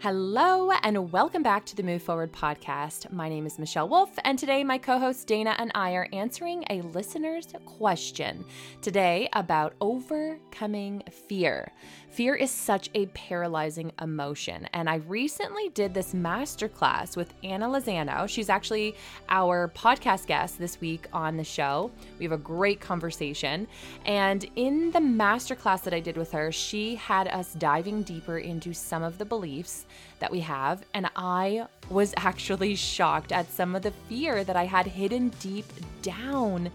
Hello and welcome back to the Move Forward podcast. My name is Michelle Wolf, and today my co-host Dana and I are answering a listener's question today about overcoming fear. Fear is such a paralyzing emotion, and I recently did this masterclass with Anna Lozano. She's actually our podcast guest this week on the show. We have a great conversation, and in the masterclass that I did with her, she had us diving deeper into some of the beliefs that we have, and I was actually shocked at some of the fear that I had hidden deep down.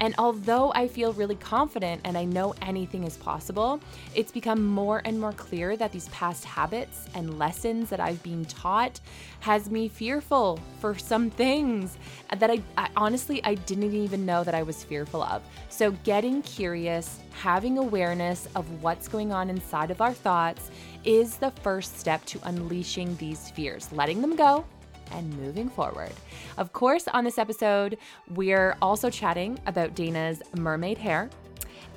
And although I feel really confident and I know anything is possible, it's become more and more clear that these past habits and lessons that I've been taught has me fearful for some things that I honestly didn't even know that I was fearful of. So getting curious, having awareness of what's going on inside of our thoughts is the first step to unleashing these fears, letting them go, and moving forward. Of course, on this episode, we're also chatting about Dana's mermaid hair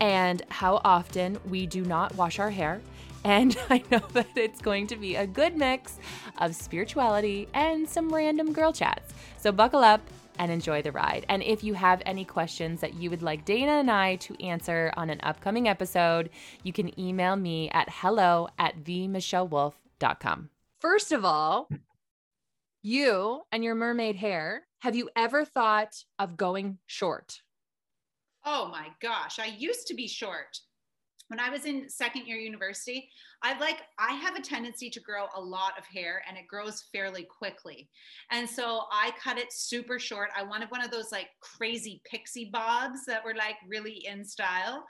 and how often we do not wash our hair. And I know that it's going to be a good mix of spirituality and some random girl chats. So buckle up and enjoy the ride. And if you have any questions that you would like Dana and I to answer on an upcoming episode, you can email me at hello@themichellewolf.com. First of all, you and your mermaid hair, have you ever thought of going short? Oh my gosh. I used to be short. When I was in second year university, I have a tendency to grow a lot of hair, and it grows fairly quickly. And so I cut it super short. I wanted one of those like crazy pixie bobs that were like really in style.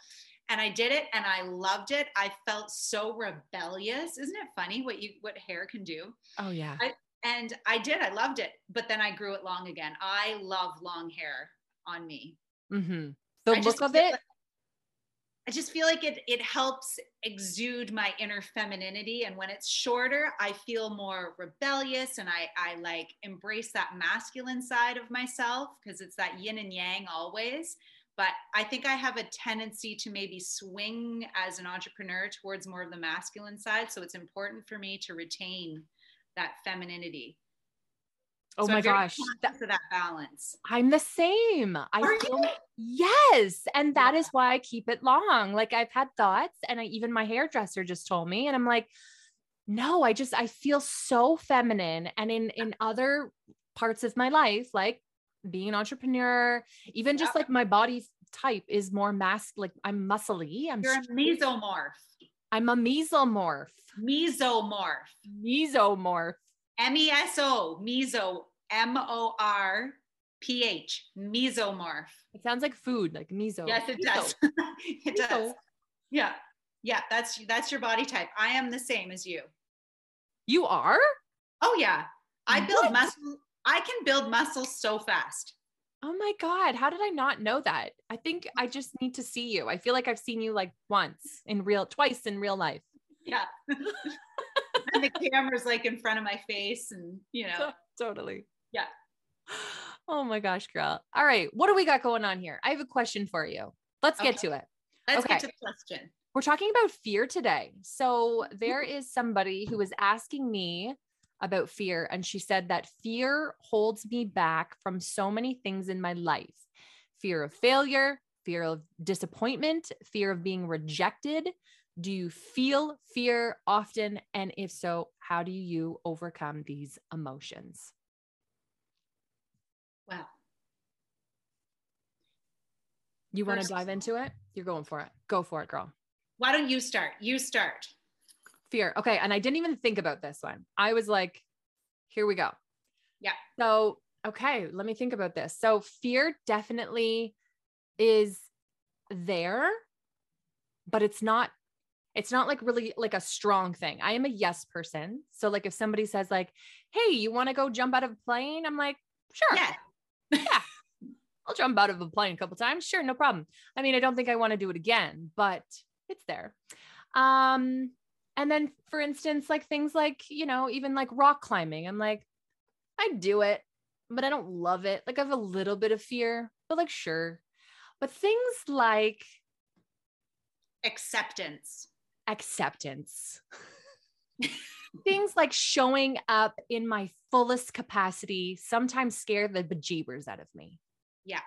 And I did it and I loved it. I felt so rebellious. Isn't it funny what hair can do? Oh yeah. And I did, I loved it, but then I grew it long again. I love long hair on me. Mm-hmm. The look of it? Like, I just feel like it helps exude my inner femininity. And when it's shorter, I feel more rebellious, and I like embrace that masculine side of myself, because it's that yin and yang always. But I think I have a tendency to maybe swing as an entrepreneur towards more of the masculine side. So it's important for me to retain that femininity. Oh my gosh. That's that balance. I'm the same. Yes. And that is why I keep it long. Like I've had thoughts, and even my hairdresser just told me, and I'm like, no, I feel so feminine. And in other parts of my life, like being an entrepreneur, even just like my body type is more like I'm muscly. You're a mesomorph. I'm a mesomorph. Mesomorph. MESO. Meso. MORPH. Mesomorph. It sounds like food, like meso. Yes, it does. It meso. Does. Yeah. Yeah. That's your body type. I am the same as you. You are? Oh yeah. I can build muscle so fast. Oh my God. How did I not know that? I think I just need to see you. I feel like I've seen you like twice in real life. Yeah. And the camera's like in front of my face, and totally. Yeah. Oh my gosh, girl. All right. What do we got going on here? I have a question for you. Let's get to it. Let's get to the question. We're talking about fear today. So there is somebody who is asking me about fear. And she said that fear holds me back from so many things in my life. Fear of failure, fear of disappointment, fear of being rejected. Do you feel fear often? And if so, how do you overcome these emotions? Wow. You want to dive into it? You're going for it. Go for it, girl. Why don't you start? You start. Fear. Okay. And I didn't even think about this one. I was like, here we go. Yeah. So, okay, let me think about this. So fear definitely is there, but it's not like really like a strong thing. I am a yes person. So like, if somebody says like, hey, you want to go jump out of a plane? I'm like, sure. Yeah. I'll jump out of a plane a couple times. Sure. No problem. I mean, I don't think I want to do it again, but it's there. And then for instance, like things like, even like rock climbing, I'm like, I do it, but I don't love it. Like I have a little bit of fear, but like, sure. But things like acceptance. things like showing up in my fullest capacity sometimes scare the bejeebers out of me. Yeah.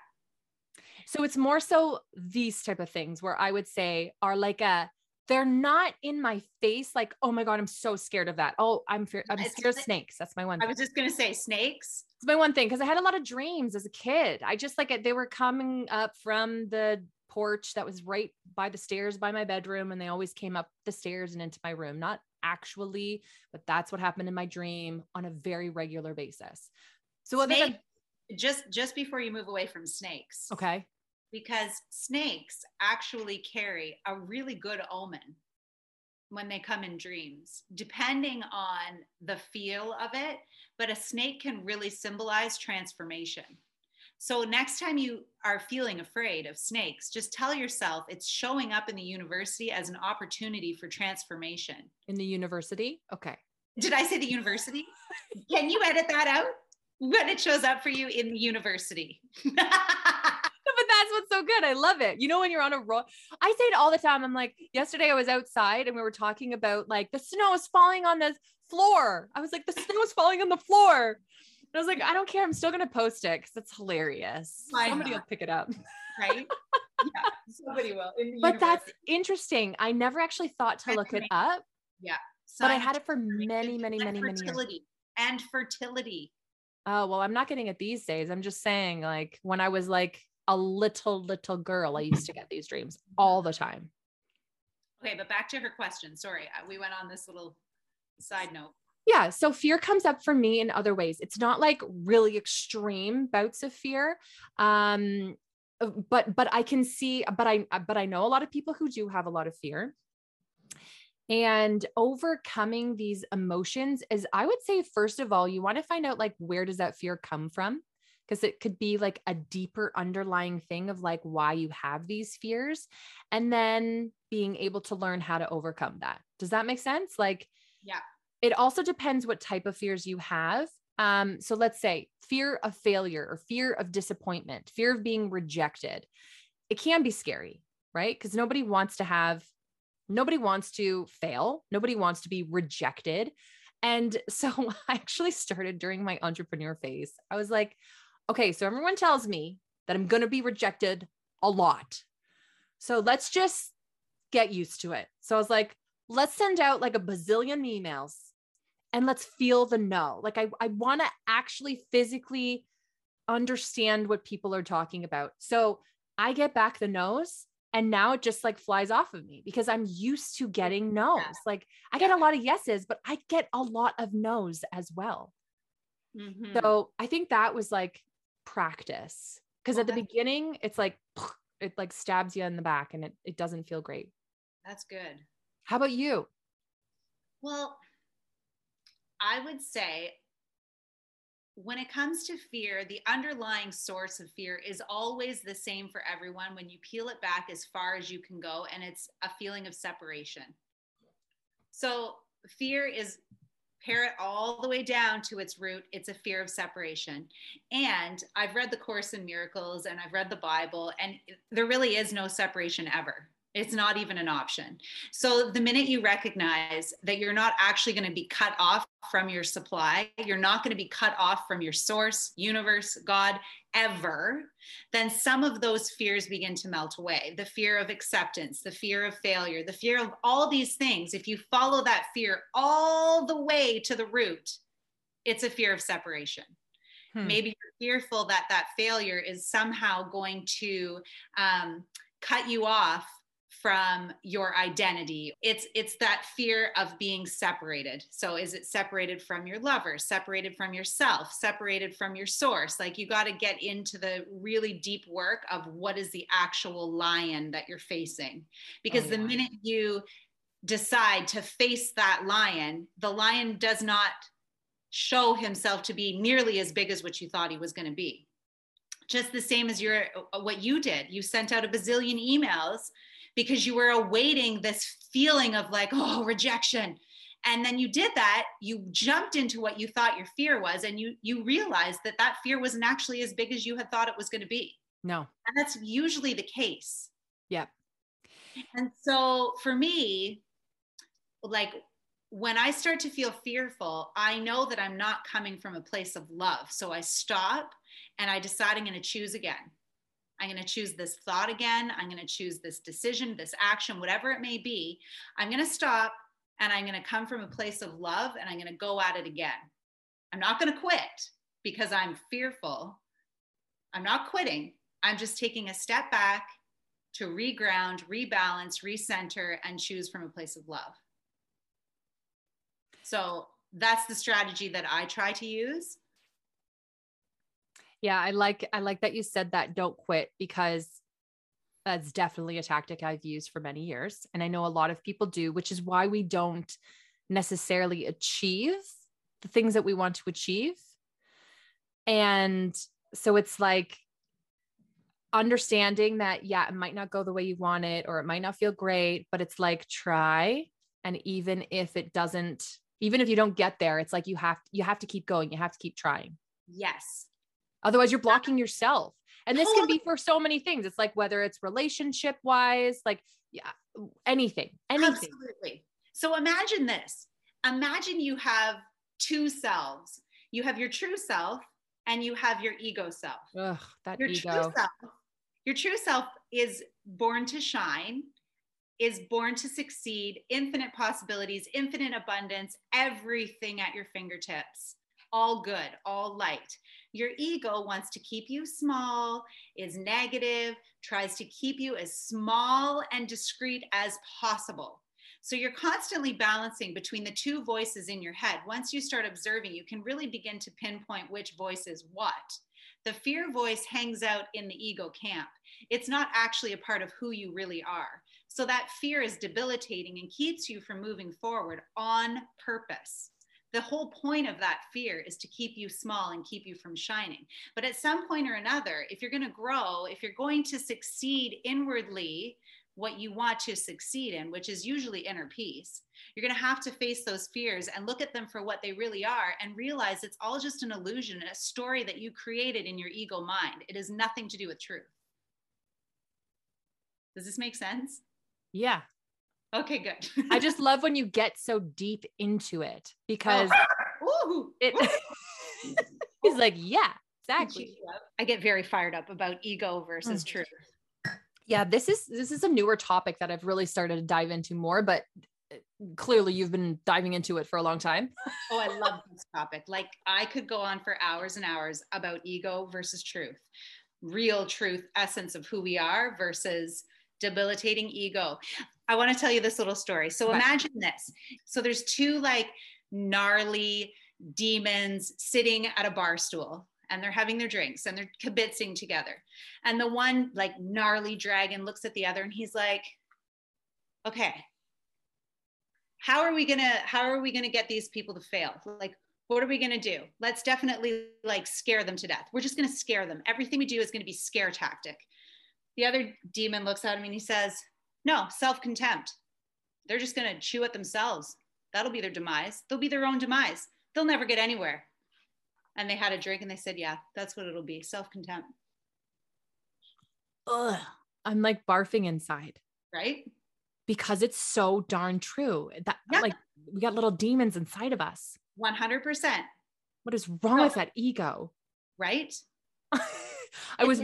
So it's more so these type of things where I would say are like a, they're not in my face. Like, oh my God, I'm so scared of that. Oh, I'm scared of snakes. That's my one thing. I was just going to say snakes. It's my one thing. Cause I had a lot of dreams as a kid. I just like, they were coming up from the porch that was right by the stairs by my bedroom. And they always came up the stairs and into my room, not actually, but that's what happened in my dream on a very regular basis. So just before you move away from snakes. Okay. Because snakes actually carry a really good omen when they come in dreams, depending on the feel of it. But a snake can really symbolize transformation. So next time you are feeling afraid of snakes, just tell yourself it's showing up in the university as an opportunity for transformation. In the university? Okay. Did I say the university? Can you edit that out? When it shows up for you in the university. That's what's so good. I love it. You know, when you're on a roll, I say it all the time. I'm like, yesterday I was outside and we were talking about like the snow is falling on the floor. I was like, the snow is falling on the floor. And I was like, I don't care. I'm still going to post it because it's hilarious. Somebody will pick it up. Right? Yeah, somebody will. But that's interesting. I never actually thought to look it up. Yeah. But I had it for many years. And fertility. Oh, well, I'm not getting it these days. I'm just saying like when I was like, a little girl, I used to get these dreams all the time. Okay. But back to her question. Sorry. We went on this little side note. Yeah. So fear comes up for me in other ways. It's not like really extreme bouts of fear. But I can see, but I know a lot of people who do have a lot of fear, and overcoming these emotions is, I would say, first of all, you want to find out like, where does that fear come from? Because it could be like a deeper underlying thing of like why you have these fears, and then being able to learn how to overcome that. Does that make sense? Like, yeah, it also depends what type of fears you have. So let's say fear of failure or fear of disappointment, fear of being rejected. It can be scary, right? Because nobody wants to fail. Nobody wants to be rejected. And so I actually started during my entrepreneur phase. I was like, okay, so everyone tells me that I'm going to be rejected a lot. So let's just get used to it. So I was like, let's send out like a bazillion emails and let's feel the no. Like I want to actually physically understand what people are talking about. So I get back the no's, and now it just like flies off of me because I'm used to getting no's. Like I get a lot of yeses, but I get a lot of no's as well. Mm-hmm. So I think that was like practice. Cause at the beginning it like stabs you in the back and it doesn't feel great. That's good. How about you? Well, I would say when it comes to fear, the underlying source of fear is always the same for everyone. When you peel it back as far as you can go, and it's a feeling of separation. So fear is, pare it all the way down to its root, it's a fear of separation. And I've read the Course in Miracles and I've read the Bible, and there really is no separation ever. It's not even an option. So the minute you recognize that you're not actually going to be cut off from your supply, you're not going to be cut off from your source, universe, God, ever, then some of those fears begin to melt away. The fear of acceptance, the fear of failure, the fear of all these things. If you follow that fear all the way to the root, it's a fear of separation. Maybe you're fearful that that failure is somehow going to cut you off from your identity. It's that fear of being separated. So is it separated from your lover, separated from yourself, separated from your source? Like you got to get into the really deep work of what is the actual lion that you're facing. Because the minute you decide to face that lion, the lion does not show himself to be nearly as big as what you thought he was going to be. Just the same as what you did. You sent out a bazillion emails because you were awaiting this feeling of like, oh, rejection. And then you did that, you jumped into what you thought your fear was, and you realized that that fear wasn't actually as big as you had thought it was going to be. No. And that's usually the case. Yeah. And so for me, like when I start to feel fearful, I know that I'm not coming from a place of love. So I stop and I decide I'm going to choose again. I'm going to choose this thought again. I'm going to choose this decision, this action, whatever it may be. I'm going to stop and I'm going to come from a place of love and I'm going to go at it again. I'm not going to quit because I'm fearful. I'm not quitting. I'm just taking a step back to reground, rebalance, recenter, and choose from a place of love. So that's the strategy that I try to use. Yeah, I like that you said that, don't quit, because that's definitely a tactic I've used for many years. And I know a lot of people do, which is why we don't necessarily achieve the things that we want to achieve. And so it's like understanding that, yeah, it might not go the way you want it, or it might not feel great, but it's like, try. And even if it doesn't, even if you don't get there, it's like, you have to keep going. You have to keep trying. Yes. Otherwise you're blocking yourself. And this can be for so many things. It's like, whether it's relationship wise, like, yeah, anything. Absolutely. So imagine this. Imagine you have two selves. You have your true self and you have your ego self. Ugh, that your ego. Your true self is born to shine, is born to succeed, infinite possibilities, infinite abundance, everything at your fingertips, all good, all light. Your ego wants to keep you small, is negative, tries to keep you as small and discreet as possible. So you're constantly balancing between the two voices in your head. Once you start observing, you can really begin to pinpoint which voice is what. The fear voice hangs out in the ego camp. It's not actually a part of who you really are. So that fear is debilitating and keeps you from moving forward on purpose. The whole point of that fear is to keep you small and keep you from shining. But at some point or another, if you're going to grow, if you're going to succeed inwardly, what you want to succeed in, which is usually inner peace, you're going to have to face those fears and look at them for what they really are and realize it's all just an illusion, a story that you created in your ego mind. It has nothing to do with truth. Does this make sense? Yeah. Okay, good. I just love when you get so deep into it, because he's like, yeah, exactly. I get very fired up about ego versus truth. Yeah. This is a newer topic that I've really started to dive into more, but clearly you've been diving into it for a long time. Oh, I love this topic. Like, I could go on for hours and hours about ego versus truth, real truth, essence of who we are versus debilitating ego. I want to tell you this little story. So imagine this. So there's two like gnarly demons sitting at a bar stool and they're having their drinks and they're kibitzing together. And the one like gnarly dragon looks at the other and he's like, okay, how are we going to get these people to fail? Like, what are we going to do? Let's definitely like scare them to death. We're just going to scare them. Everything we do is going to be scare tactic. The other demon looks at him and he says, no, self-contempt. They're just going to chew at themselves. That'll be their demise. They'll be their own demise. They'll never get anywhere. And they had a drink and they said, yeah, that's what it'll be. Self-contempt. Ugh, I'm like barfing inside. Right? Because it's so darn true that like we got little demons inside of us. 100%. What is wrong with that ego? Right? It's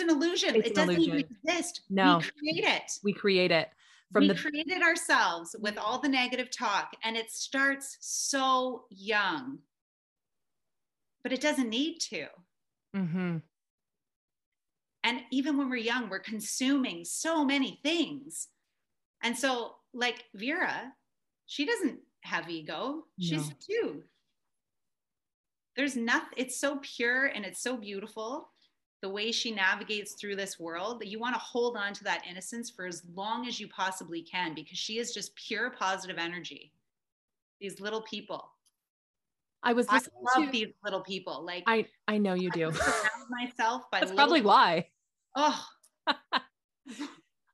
an illusion. It doesn't even exist. No, we create it. We create it ourselves with all the negative talk, and it starts so young, but it doesn't need to. Mm-hmm. And even when we're young, we're consuming so many things. And so like Vera, she doesn't have ego. She's two. There's nothing, it's so pure and it's so beautiful the way she navigates through this world that you want to hold on to that innocence for as long as you possibly can, because she is just pure positive energy. These little people. I love these little people. Like I know you do. Myself by that's probably people. Why. Oh,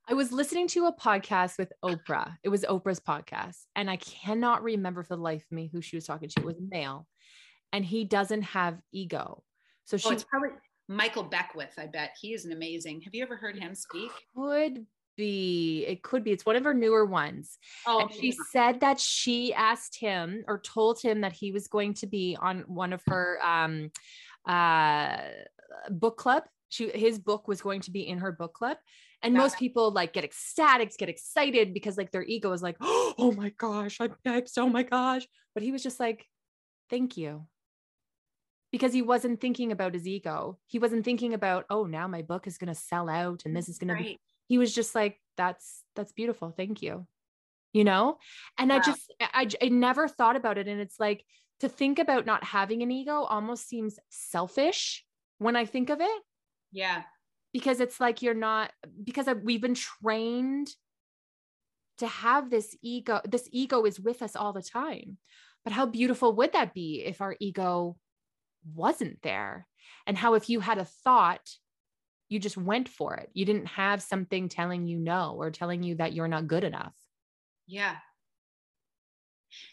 I was listening to a podcast with Oprah. It was Oprah's podcast. And I cannot remember for the life of me who she was talking to. It was a male. And he doesn't have ego. So it's probably Michael Beckwith. I bet he is an amazing. Have you ever heard him speak? Could be, it could be, it's one of her newer ones. Oh, and she said that she asked him or told him that he was going to be on one of her book club. His book was going to be in her book club. And most people like get ecstatic, get excited because like their ego is like, oh my gosh, I'm next. Oh my gosh. But he was just like, thank you. Because he wasn't thinking about his ego. He wasn't thinking about, oh, now my book is going to sell out and this is going to be, he was just like, that's beautiful. Thank you. You know? And I never thought about it. And it's like, to think about not having an ego almost seems selfish when I think of it. Yeah. Because it's like, you're not, because we've been trained to have this ego. This ego is with us all the time, but how beautiful would that be if our ego wasn't there? And how, if you had a thought, you just went for it. You didn't have something telling you no, or telling you that you're not good enough. Yeah.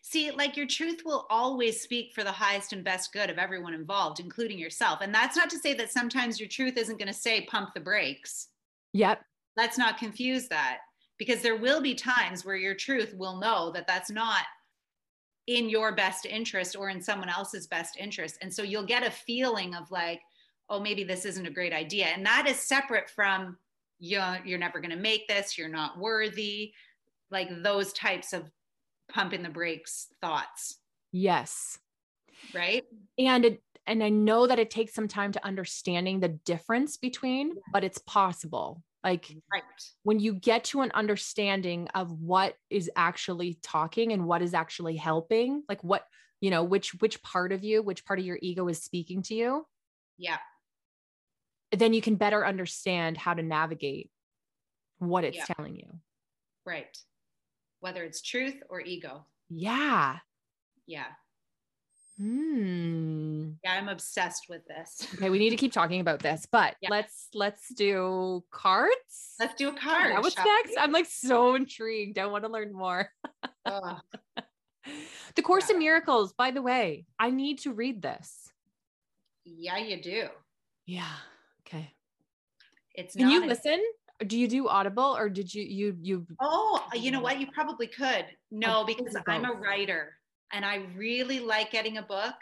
See, like your truth will always speak for the highest and best good of everyone involved, including yourself. And that's not to say that sometimes your truth isn't going to say pump the brakes. Yep. Let's not confuse that, because there will be times where your truth will know that that's not in your best interest or in someone else's best interest. And so you'll get a feeling of like, oh, maybe this isn't a great idea. And that is separate from, you're never going to make this, you're not worthy, like those types of pumping the brakes thoughts. Yes. Right. And I know that it takes some time to understanding the difference between, but it's possible. Like when you get to an understanding of what is actually talking and what is actually helping, like what, you know, which part of you, which part of your ego is speaking to you. Yeah. Then you can better understand how to navigate what it's telling you. Right. Whether it's truth or ego. Yeah. Yeah. Mm. Yeah. I'm obsessed with this. Okay. We need to keep talking about this, but let's do cards. Let's do a card. Yeah, what's next? I'm like so intrigued. I want to learn more. The Course in Miracles, by the way, I need to read this. Yeah, you do. Yeah. Okay. It's Can you listen? Do you do Audible, or did you? Oh, you know what? You probably could. No, because I'm a writer and I really like getting a book,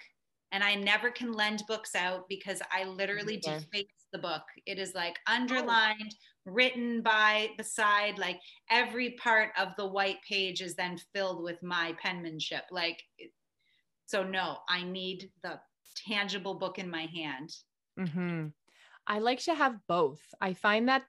and I never can lend books out because I literally deface the book. It is like underlined, written by, beside, like every part of the white page is then filled with my penmanship. Like, so no, I need the tangible book in my hand. Mm-hmm. I like to have both. I find that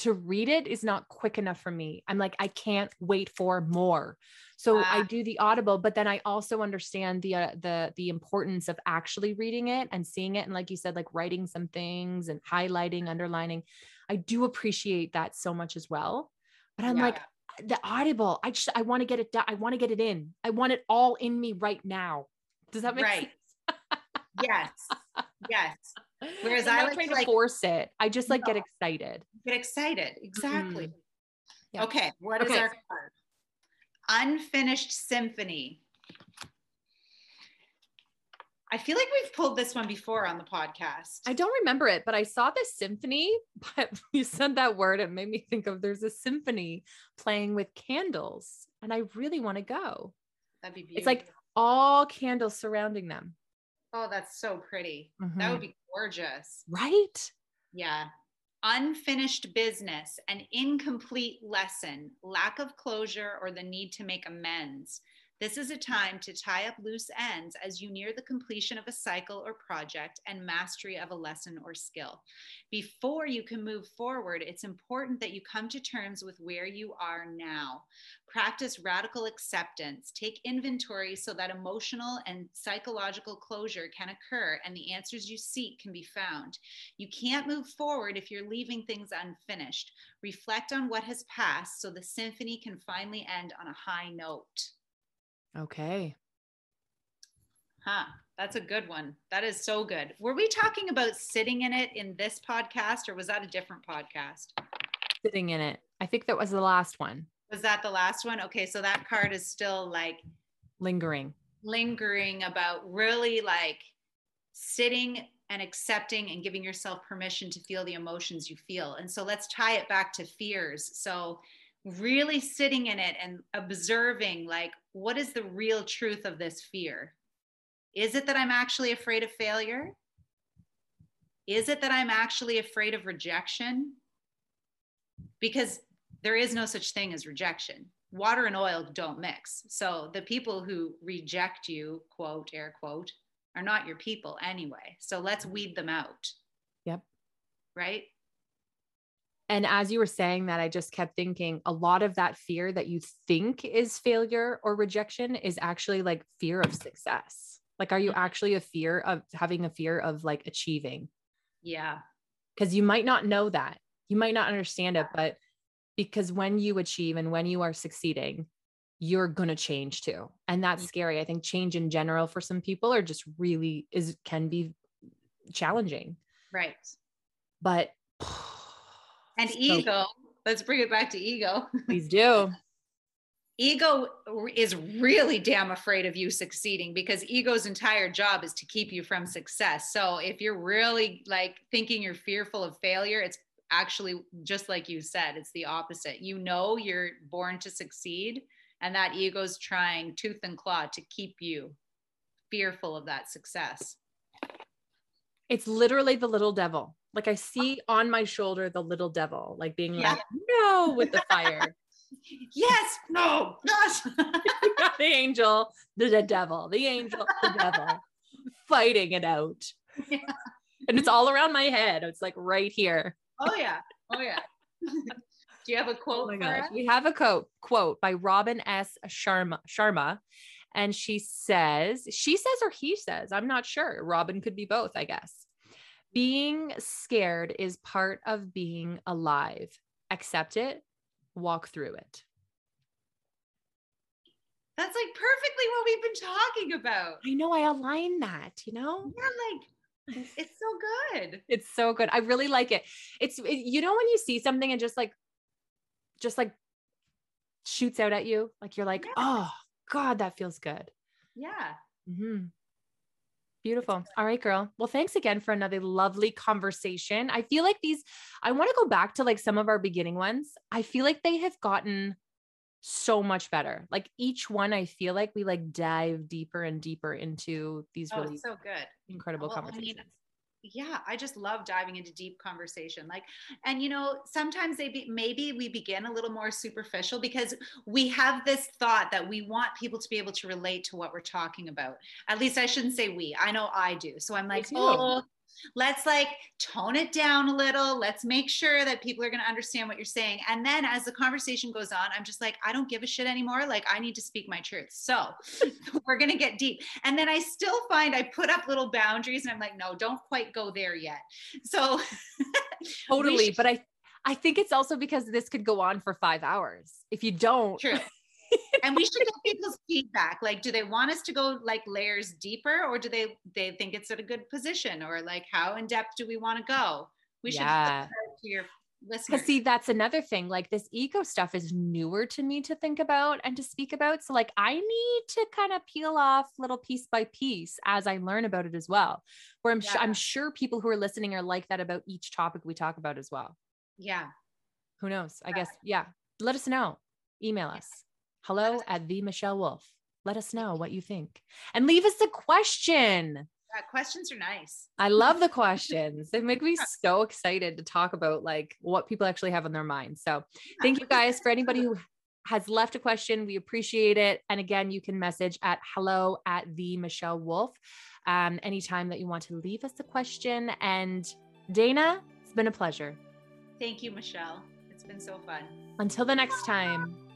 to read it is not quick enough for me. I'm like, I can't wait for more. So I do the Audible, but then I also understand the importance of actually reading it and seeing it. And like you said, like writing some things and highlighting, underlining. I do appreciate that so much as well, but I'm like the Audible, I want to get it done. I want to get it in. I want it all in me right now. Does that make sense? Yes. Yes. Whereas I'm not trying to force it. I just like get excited. Get excited. Exactly. Mm-hmm. Yeah. Okay. What is our card? Unfinished Symphony. I feel like we've pulled this one before on the podcast. I don't remember it, but I saw this symphony, but you said that word. It made me think of there's a symphony playing with candles, and I really want to go. That'd be beautiful. It's like all candles surrounding them. Oh, that's so pretty. Mm-hmm. That would be gorgeous. Right? Yeah. Unfinished Business, an incomplete lesson, lack of closure, or the need to make amends. This is a time to tie up loose ends as you near the completion of a cycle or project and mastery of a lesson or skill. Before you can move forward, it's important that you come to terms with where you are now. Practice radical acceptance. Take inventory so that emotional and psychological closure can occur and the answers you seek can be found. You can't move forward if you're leaving things unfinished. Reflect on what has passed so the symphony can finally end on a high note. Okay. Huh. That's a good one. That is so good. Were we talking about sitting in it in this podcast, or was that a different podcast? Sitting in it. I think that was the last one. Was that the last one? Okay. So that card is still like lingering about really like sitting and accepting and giving yourself permission to feel the emotions you feel. And so let's tie it back to fears. So really sitting in it and observing, like, what is the real truth of this fear? Is it that I'm actually afraid of failure? Is it that I'm actually afraid of rejection? Because there is no such thing as rejection. Water and oil don't mix. So the people who reject you, quote, air quote, are not your people anyway. So let's weed them out. Yep. Right? And as you were saying that, I just kept thinking a lot of that fear that you think is failure or rejection is actually like fear of success. Like, are you actually having a fear of like achieving? Yeah. Because you might not know that. You might not understand it, but because when you achieve and when you are succeeding, you're going to change too. And that's scary. I think change in general for some people are just really can be challenging. Right. But and ego, let's bring it back to ego. Please do. Ego is really damn afraid of you succeeding, because ego's entire job is to keep you from success. So if you're really like thinking you're fearful of failure, it's actually just like you said, it's the opposite. You know, you're born to succeed, and that ego's trying tooth and claw to keep you fearful of that success. It's literally the little devil. Like, I see on my shoulder, the little devil, like being like, no, with the fire. Yes, no, gosh. The angel, the devil, the angel, the devil, fighting it out. Yeah. And it's all around my head. It's like right here. Oh yeah. Oh yeah. Do you have a quote? Oh my gosh. We have a quote by Robin S. Sharma. And she says, or he says, I'm not sure. Robin could be both, I guess. Being scared is part of being alive. Accept it. Walk through it. That's like perfectly what we've been talking about. I know, I align that, you know? Yeah, like it's so good. It's so good. I really like it. It's you know, when you see something and just like shoots out at you, like you're like, yeah. Oh God, that feels good. Yeah. Mm-hmm. Beautiful. All right, girl. Well, thanks again for another lovely conversation. I feel like I want to go back to like some of our beginning ones. I feel like they have gotten so much better. Like each one, I feel like we like dive deeper and deeper into these really so good, incredible conversations. I just love diving into deep conversation. Like, and you know, sometimes maybe we begin a little more superficial because we have this thought that we want people to be able to relate to what we're talking about. At least I shouldn't say we, I know I do. So I'm like, oh, let's like tone it down a little. Let's make sure that people are going to understand what you're saying. And then as the conversation goes on, I'm just like, I don't give a shit anymore. Like, I need to speak my truth. So we're going to get deep. And then I still find I put up little boundaries and I'm like, no, don't quite go there yet. So totally. But I think it's also because this could go on for 5 hours. If you don't. True. And we should get people's feedback. Like, do they want us to go like layers deeper, or do they think it's at a good position, or like how in depth do we want to go? We should look to your listeners. See, that's another thing. Like, this ego stuff is newer to me to think about and to speak about. So like, I need to kind of peel off little piece by piece as I learn about it as well, where I'm sure people who are listening are like that about each topic we talk about as well. Yeah. Who knows? I guess. Yeah. Let us know. Email us. hello@themichellewolf. Let us know what you think and leave us a question. Questions are nice. I love the questions. They make me so excited to talk about like what people actually have on their mind. So thank you guys for anybody who has left a question. We appreciate it. And again, you can message at hello@themichellewolf. Anytime that you want to leave us a question. And Dana, it's been a pleasure. Thank you, Michelle. It's been so fun. Until the next time.